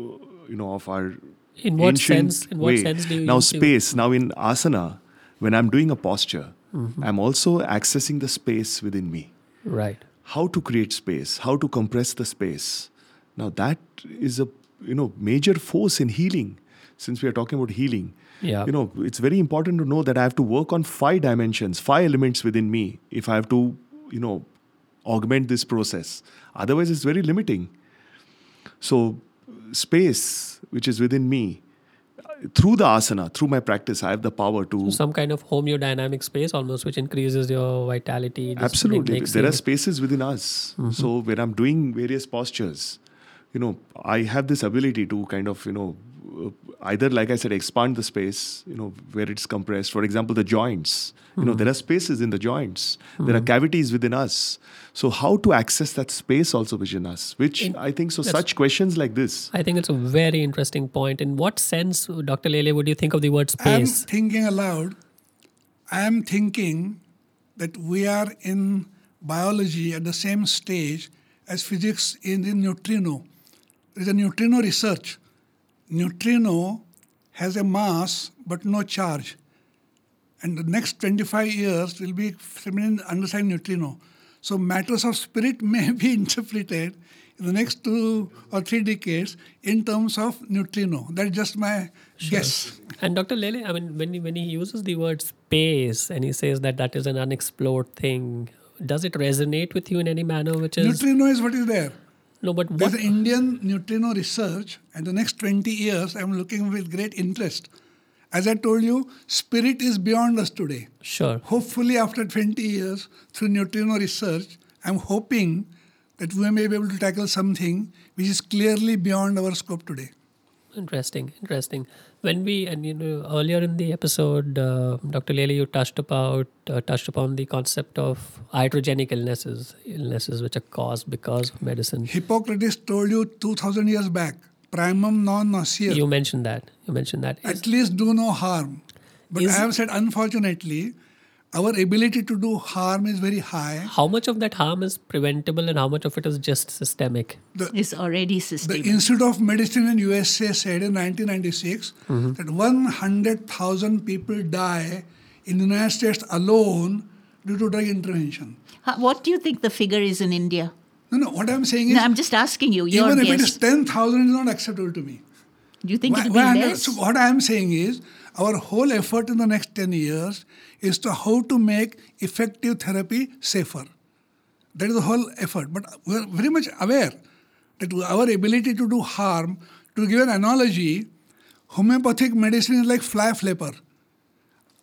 you know, of our In what sense? In what sense do you now space? Now in asana, when I'm doing a posture, mm-hmm. I'm also accessing the space within me. Right. How to create space? How to compress the space? Now that is a you know major force in healing. Since we are talking about healing, yeah. you know it's very important to know that I have to work on five dimensions, five elements within me if I have to you know augment this process. Otherwise, it's very limiting. So. Space which is within me through the asana, through my practice, I have the power to so some kind of homeodynamic space almost, which increases your vitality. Absolutely, there are spaces within us. Mm-hmm. So when I'm doing various postures, you know, I have this ability to kind of you know either like I said expand the space, you know, where it's compressed. For example, the joints. You mm-hmm. know, there are spaces in the joints. Mm-hmm. There are cavities within us. So how to access that space also within us, which in, I think so such questions like this. I think it's a very interesting point. In what sense, Doctor Lele, would you think of the word space? I'm thinking aloud. I am thinking that we are in biology at the same stage as physics in the neutrino. There's a neutrino research. Neutrino has a mass but no charge. And the next twenty-five years will be feminine undersigned neutrino. So matters of spirit may be interpreted in the next two or three decades in terms of neutrino. That's just my sure. guess. And Doctor Lele, I mean, when he, when he uses the word space and he says that that is an unexplored thing, does it resonate with you in any manner? Which is neutrino is what is there. No, but what? There's an Indian neutrino research, and the next twenty years I'm looking with great interest. As I told you, spirit is beyond us today. Sure. Hopefully, after twenty years, through neutrino research, I'm hoping that we may be able to tackle something which is clearly beyond our scope today. Interesting, interesting. When we, and you know, earlier in the episode, uh, Doctor Lele, you touched about uh, touched upon the concept of iatrogenic illnesses, illnesses which are caused because of medicine. Hippocrates told you two thousand years back, primum non nocere. You mentioned that. You mentioned that. At is, least do no harm. But is, I have said, unfortunately, our ability to do harm is very high. How much of that harm is preventable and how much of it is just systemic? The, it's already systemic. The Institute of Medicine in U S A said in nineteen ninety-six mm-hmm. that one hundred thousand people die in the United States alone due to drug intervention. What do you think the figure is in India? No, no. What I'm saying is... No, I'm just asking you. Your even guess. If it is ten thousand, it's not acceptable to me. Do you think why, it will be less? So what I'm saying is, our whole effort in the next ten years is to how to make effective therapy safer. That is the whole effort. But we are very much aware that our ability to do harm, to give an analogy, homeopathic medicine is like fly flapper.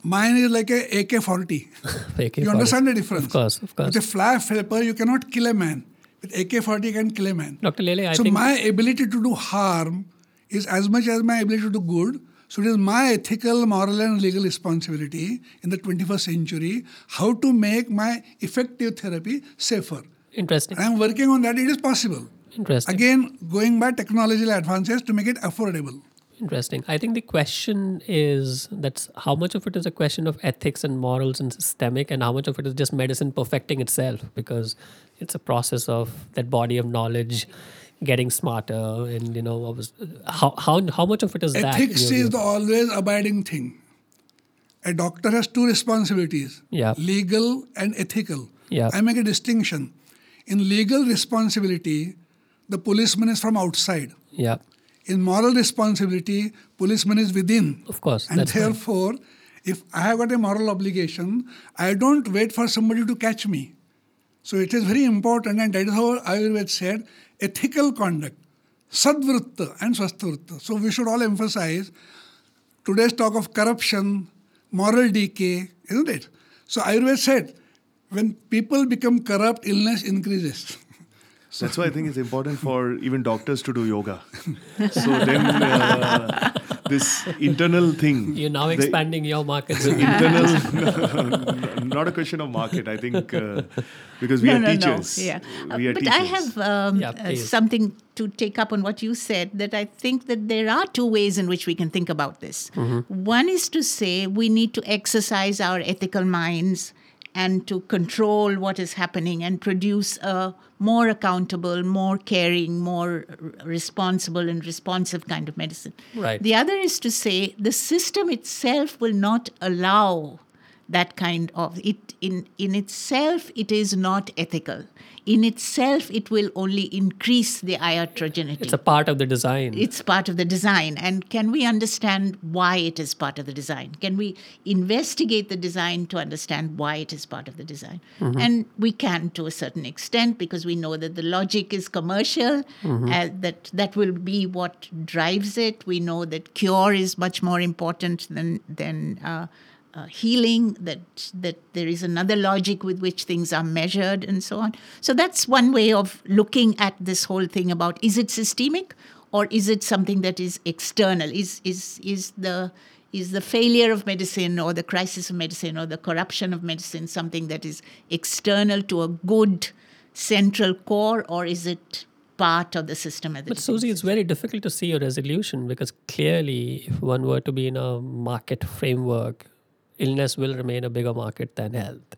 Mine is like a A K forty. A K forty. You understand the difference? Of course, of course. With a fly flapper, you cannot kill a man. With A K forty, you can kill a man. Doctor Lele, I so think... So my ability to do harm is as much as my ability to do good. So it is my ethical, moral and legal responsibility in the twenty-first century how to make my effective therapy safer. Interesting. And I am working on that. It is possible. Interesting. Again, going by technological advances to make it affordable. Interesting. I think the question is that's how much of it is a question of ethics and morals and systemic and how much of it is just medicine perfecting itself, because it's a process of that body of knowledge getting smarter, and you know how how how much of it is that? Ethics is the always abiding thing. A doctor has two responsibilities: yeah. legal and ethical. Yeah. I make a distinction. In legal responsibility, the policeman is from outside. Yeah. In moral responsibility, policeman is within. Of course, and therefore, right. if I have got a moral obligation, I don't wait for somebody to catch me. So it is very important, and that is how Ayurveda said. Ethical conduct, Sadvrutta and Swasthavrutta. So we should all emphasize today's talk of corruption, moral decay, isn't it? So Ayurveda said, when people become corrupt, illness increases. So that's why I think it's important for even doctors to do yoga. So then uh, this internal thing... You're now expanding the, your market. The internal... Not a question of market, I think, uh, because we no, are no, teachers. No. Yeah. Uh, we are but teachers. I have um, yeah, uh, something to take up on what you said, that I think that there are two ways in which we can think about this. Mm-hmm. One is to say we need to exercise our ethical minds and to control what is happening and produce a more accountable, more caring, more responsible and responsive kind of medicine. Right. The other is to say the system itself will not allow that kind of... it in, in itself, it is not ethical. In itself, it will only increase the iatrogenity. It's a part of the design. It's part of the design. And can we understand why it is part of the design? Can we investigate the design to understand why it is part of the design? Mm-hmm. And we can to a certain extent because we know that the logic is commercial, mm-hmm. uh, that that will be what drives it. We know that cure is much more important than... than uh, Uh, healing, that that there is another logic with which things are measured and so on. So that's one way of looking at this whole thing about is it systemic or is it something that is external? Is is is the is the failure of medicine or the crisis of medicine or the corruption of medicine something that is external to a good central core, or is it part of the system? But Susie, it's very difficult to see a resolution because clearly if one were to be in a market framework, illness will remain a bigger market than health.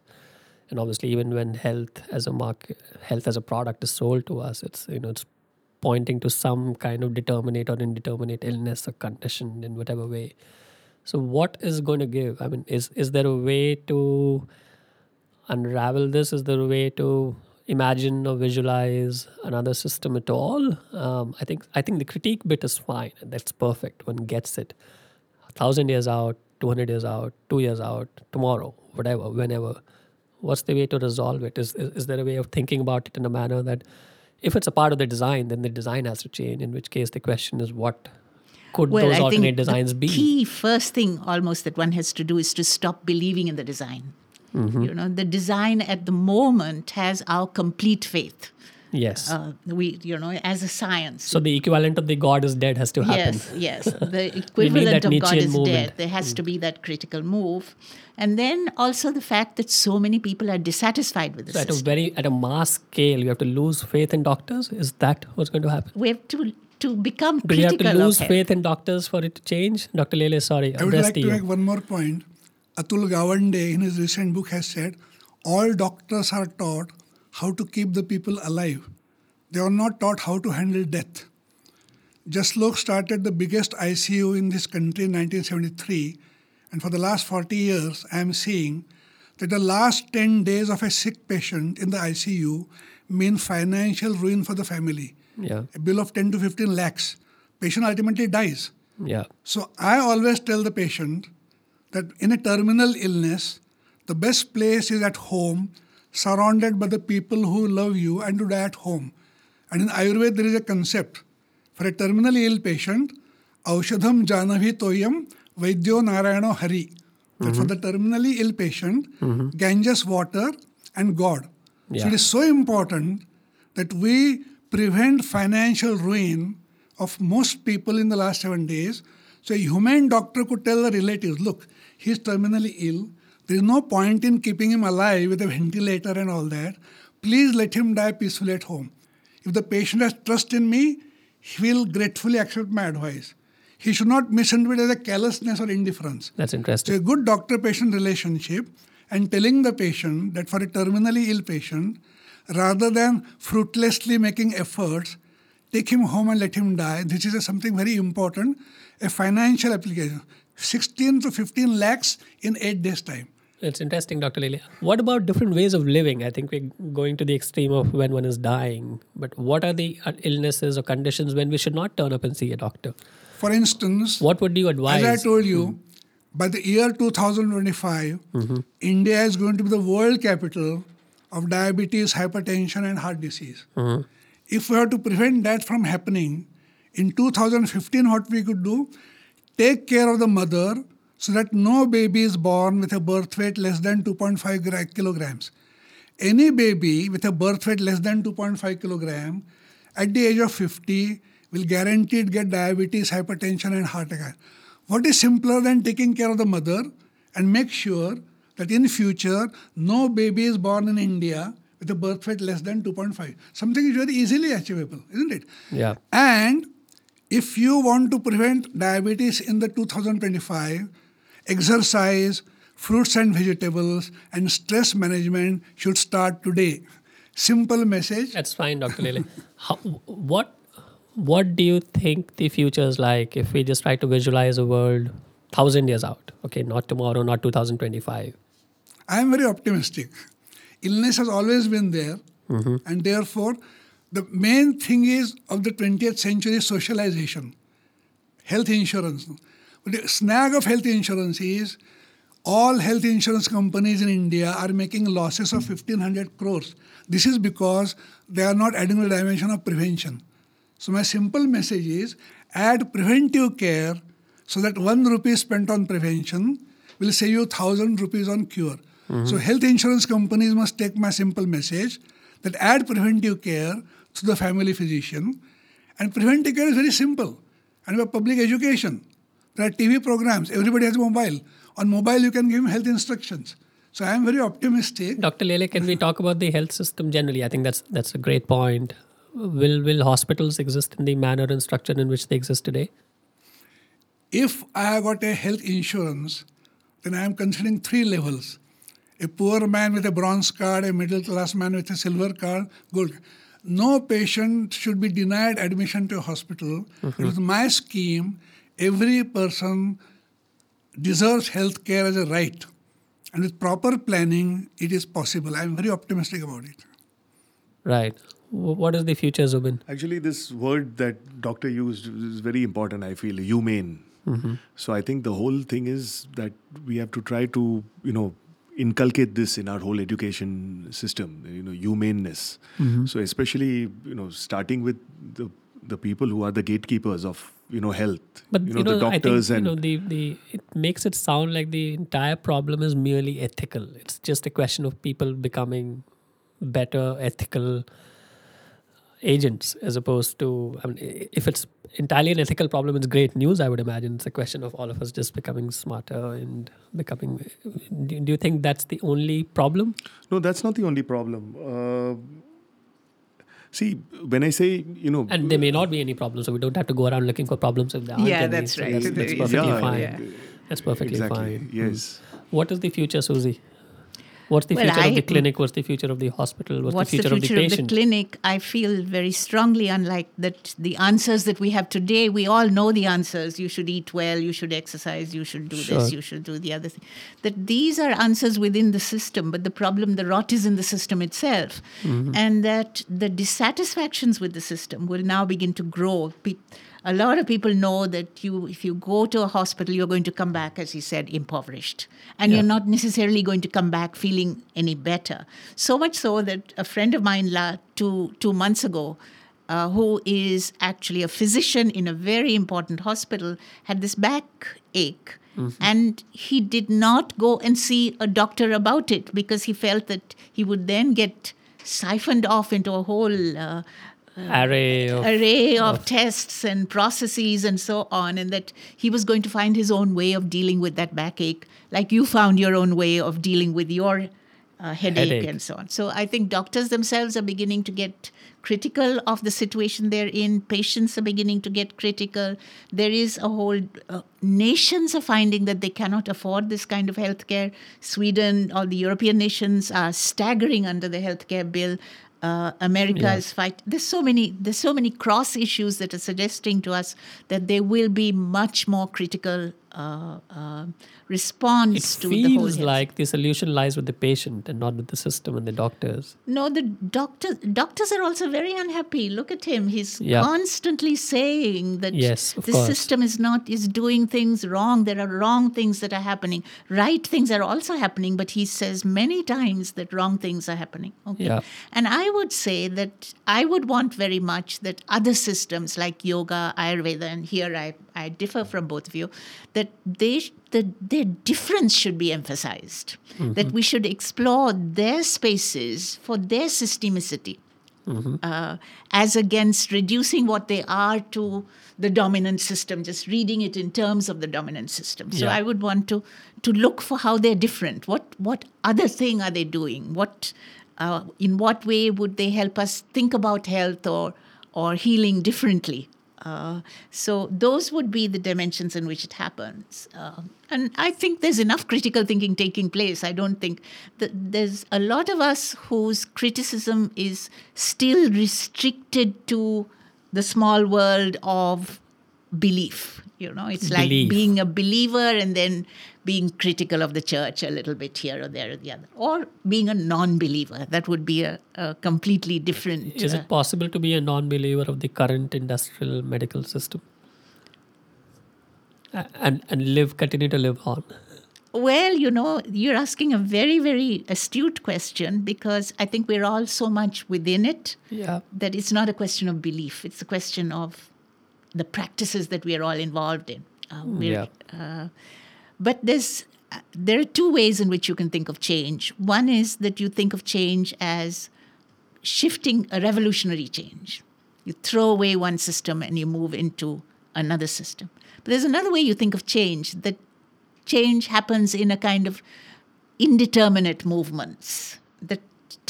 And obviously, even when health as a market, health as a product is sold to us, it's you know it's pointing to some kind of determinate or indeterminate illness or condition in whatever way. So what is going to give? I mean, is, is there a way to unravel this? Is there a way to imagine or visualize another system at all? Um, I think I think the critique bit is fine. That's perfect. One gets it. A thousand years out, two hundred years out, two years out, tomorrow, whatever, whenever. What's the way to resolve it? Is, is is there a way of thinking about it in a manner that if it's a part of the design, then the design has to change, in which case the question is what could well, those I alternate designs be? The key first thing almost that one has to do is to stop believing in the design. Mm-hmm. You know, the design at the moment has our complete faith. Yes. Uh, we, you know, as a science. So the equivalent of the God is dead has to happen. Yes, yes. The equivalent of Nietzschean God is movement. Dead. There has mm. to be that critical move. And then also the fact that so many people are dissatisfied with the so system. At a very, at a mass scale, you have to lose faith in doctors? Is that what's going to happen? We have to... to become Do critical Do you have to lose faith in doctors for it to change? Doctor Lele, sorry. I would like to make one more point. Atul Gawande in his recent book has said, all doctors are taught how to keep the people alive. They are not taught how to handle death. Jaslok started the biggest I C U in this country in nineteen seventy-three. And for the last forty years, I am seeing that the last ten days of a sick patient in the I C U mean financial ruin for the family. Yeah. A bill of ten to fifteen lakhs. Patient ultimately dies. Yeah. So I always tell the patient that in a terminal illness, the best place is at home, surrounded by the people who love you and to die at home. And in Ayurveda, there is a concept. For a terminal ill patient, aushadham janavi toyam vaidyo narayano hari. That for the terminally ill patient, mm-hmm. Ganges water and God. Yeah. So it is so important that we... prevent financial ruin of most people in the last seven days. So a humane doctor could tell the relatives, look, he's terminally ill. There is no point in keeping him alive with a ventilator and all that. Please let him die peacefully at home. If the patient has trust in me, he will gratefully accept my advice. He should not misinterpret it as a callousness or indifference. That's interesting. So a good doctor-patient relationship and telling the patient that for a terminally ill patient, rather than fruitlessly making efforts, take him home and let him die. This is a, something very important, a financial application. sixteen to fifteen lakhs in eight days' time. It's interesting, Doctor Lele. What about different ways of living? I think we're going to the extreme of when one is dying. But what are the illnesses or conditions when we should not turn up and see a doctor? For instance, what would you advise? As I told you, mm-hmm. by the year two thousand twenty-five, mm-hmm. India is going to be the world capital of diabetes, hypertension, and heart disease. Mm-hmm. If we have to prevent that from happening, in two thousand fifteen, what we could do, take care of the mother so that no baby is born with a birth weight less than two point five kilograms. Any baby with a birth weight less than two point five kilograms at the age of fifty will guaranteed get diabetes, hypertension, and heart attack. What is simpler than taking care of the mother and make sure that in future, no baby is born in India with a birth weight less than two point five. Something is very easily achievable, isn't it? Yeah. And if you want to prevent diabetes in the two thousand twenty-five, exercise, fruits and vegetables, and stress management should start today. Simple message. That's fine, Doctor Lele. How, what, what do you think the future is like if we just try to visualize a world thousand years out? Okay, not tomorrow, not two thousand twenty-five. I am very optimistic. Illness has always been there. Mm-hmm. And therefore, the main thing is of the twentieth century socialization, health insurance. But the snag of health insurance is all health insurance companies in India are making losses of fifteen hundred crores. This is because they are not adding the dimension of prevention. So my simple message is add preventive care so that one rupee spent on prevention will save you thousand rupees on cure. Mm-hmm. So health insurance companies must take my simple message that add preventive care to the family physician. And preventive care is very simple. And we have public education. There are T V programs. Everybody has a mobile. On mobile, you can give him health instructions. So I am very optimistic. Doctor Lele, can we talk about the health system generally? I think that's that's a great point. Will will hospitals exist in the manner and structure in which they exist today? If I have got a health insurance, then I am considering three levels. A poor man with a bronze card, a middle class man with a silver card, gold. No patient should be denied admission to a hospital. Mm-hmm. With my scheme, every person deserves health care as a right. And with proper planning, it is possible. I am very optimistic about it. Right. What is the future, Zubin? Actually, this word that doctor used is very important, I feel, humane. Mm-hmm. So I think the whole thing is that we have to try to, you know, inculcate this in our whole education system, you know, humaneness. Mm-hmm. So especially, you know, starting with the, the people who are the gatekeepers of you know, health. But you know, you know the doctors I think, and you know, the, the it makes it sound like the entire problem is merely ethical. It's just a question of people becoming better ethical agents, as opposed to, I mean, if it's entirely an ethical problem, it's great news, I would imagine. It's a question of all of us just becoming smarter and becoming. Do, do you think that's the only problem? No, that's not the only problem. Uh, see, when I say, you know, and there may not be any problems, so we don't have to go around looking for problems if there aren't. Yeah, any, that's so right. That's, that's perfectly yeah, fine. Yeah. That's perfectly exactly. fine. Yes. Hmm. What is the future, Susie? What's the well, future I, of the clinic? What's the future of the hospital? What's, what's the, future the future of the patient? Of the clinic? I feel very strongly, unlike that, the answers that we have today, we all know the answers. You should eat well, you should exercise, you should do sure. this, you should do the other thing. That these are answers within the system, but the problem, the rot is in the system itself. Mm-hmm. And that the dissatisfactions with the system will now begin to grow. Pe- A lot of people know that you, if you go to a hospital, you're going to come back, as he said, impoverished. And yeah. you're not necessarily going to come back feeling any better. So much so that a friend of mine la, two, two months ago, uh, who is actually a physician in a very important hospital, had this back ache. Mm-hmm. And he did not go and see a doctor about it because he felt that he would then get siphoned off into a whole... Uh, Uh, array of, array of, of tests and processes and so on, and that he was going to find his own way of dealing with that backache, like you found your own way of dealing with your uh, headache, headache and so on. So I think doctors themselves are beginning to get critical of the situation they're in. Patients are beginning to get critical. There is a whole... Uh, nations are finding that they cannot afford this kind of healthcare. Sweden, all the European nations are staggering under the healthcare bill. Uh, America yeah. is fight. There's so many. There's so many cross issues that are suggesting to us that there will be much more critical uh, uh, response it to the whole. It feels like the solution lies with the patient and not with the system and the doctors. No, the doctors. Doctors are also very unhappy. Look at him. He's yeah. constantly saying that yes, the system is not is doing things wrong. There are wrong things that are happening. Right things are also happening, but he says many times that wrong things are happening. Okay, yeah. and I. I would say that I would want very much that other systems like yoga, Ayurveda, and here I, I differ from both of you, that they that their difference should be emphasized, mm-hmm. that we should explore their spaces for their systemicity, mm-hmm. uh, as against reducing what they are to the dominant system, just reading it in terms of the dominant system. So yeah. I would want to to look for how they're different. What what other thing are they doing? What Uh, in what way would they help us think about health or or healing differently? Uh, so those would be the dimensions in which it happens. Uh, and I think there's enough critical thinking taking place. I don't think that there's a lot of us whose criticism is still restricted to the small world of belief. You know, it's like belief. Being a believer and then being critical of the church a little bit here or there or the other. Or being a non-believer. That would be a, a completely different... Is uh, it possible to be a non-believer of the current industrial medical system? And, and live, continue to live on? Well, you know, you're asking a very, very astute question because I think we're all so much within it yeah. that it's not a question of belief. It's a question of the practices that we are all involved in. Uh, we're, yeah. uh, but there's, uh, there are two ways in which you can think of change. One is that you think of change as shifting a revolutionary change. You throw away one system and you move into another system. But there's another way you think of change, that change happens in a kind of indeterminate movements that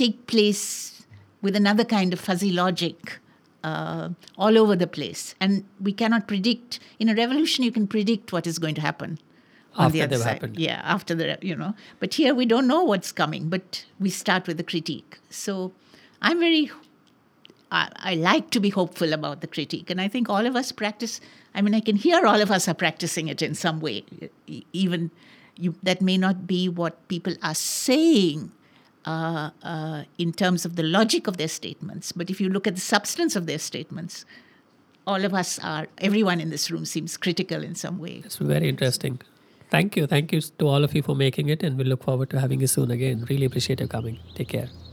take place with another kind of fuzzy logic. Uh, all over the place. And we cannot predict. In a revolution, you can predict what is going to happen. After they've happened. Yeah, after the, you know. But here we don't know what's coming, but we start with the critique. So I'm very, I, I like to be hopeful about the critique. And I think all of us practice, I mean, I can hear all of us are practicing it in some way. Even you, that may not be what people are saying Uh, uh, in terms of the logic of their statements. But if you look at the substance of their statements, all of us are, everyone in this room seems critical in some way. It's very interesting. Thank you. Thank you to all of you for making it, and we look forward to having you soon again. Really appreciate you coming. Take care.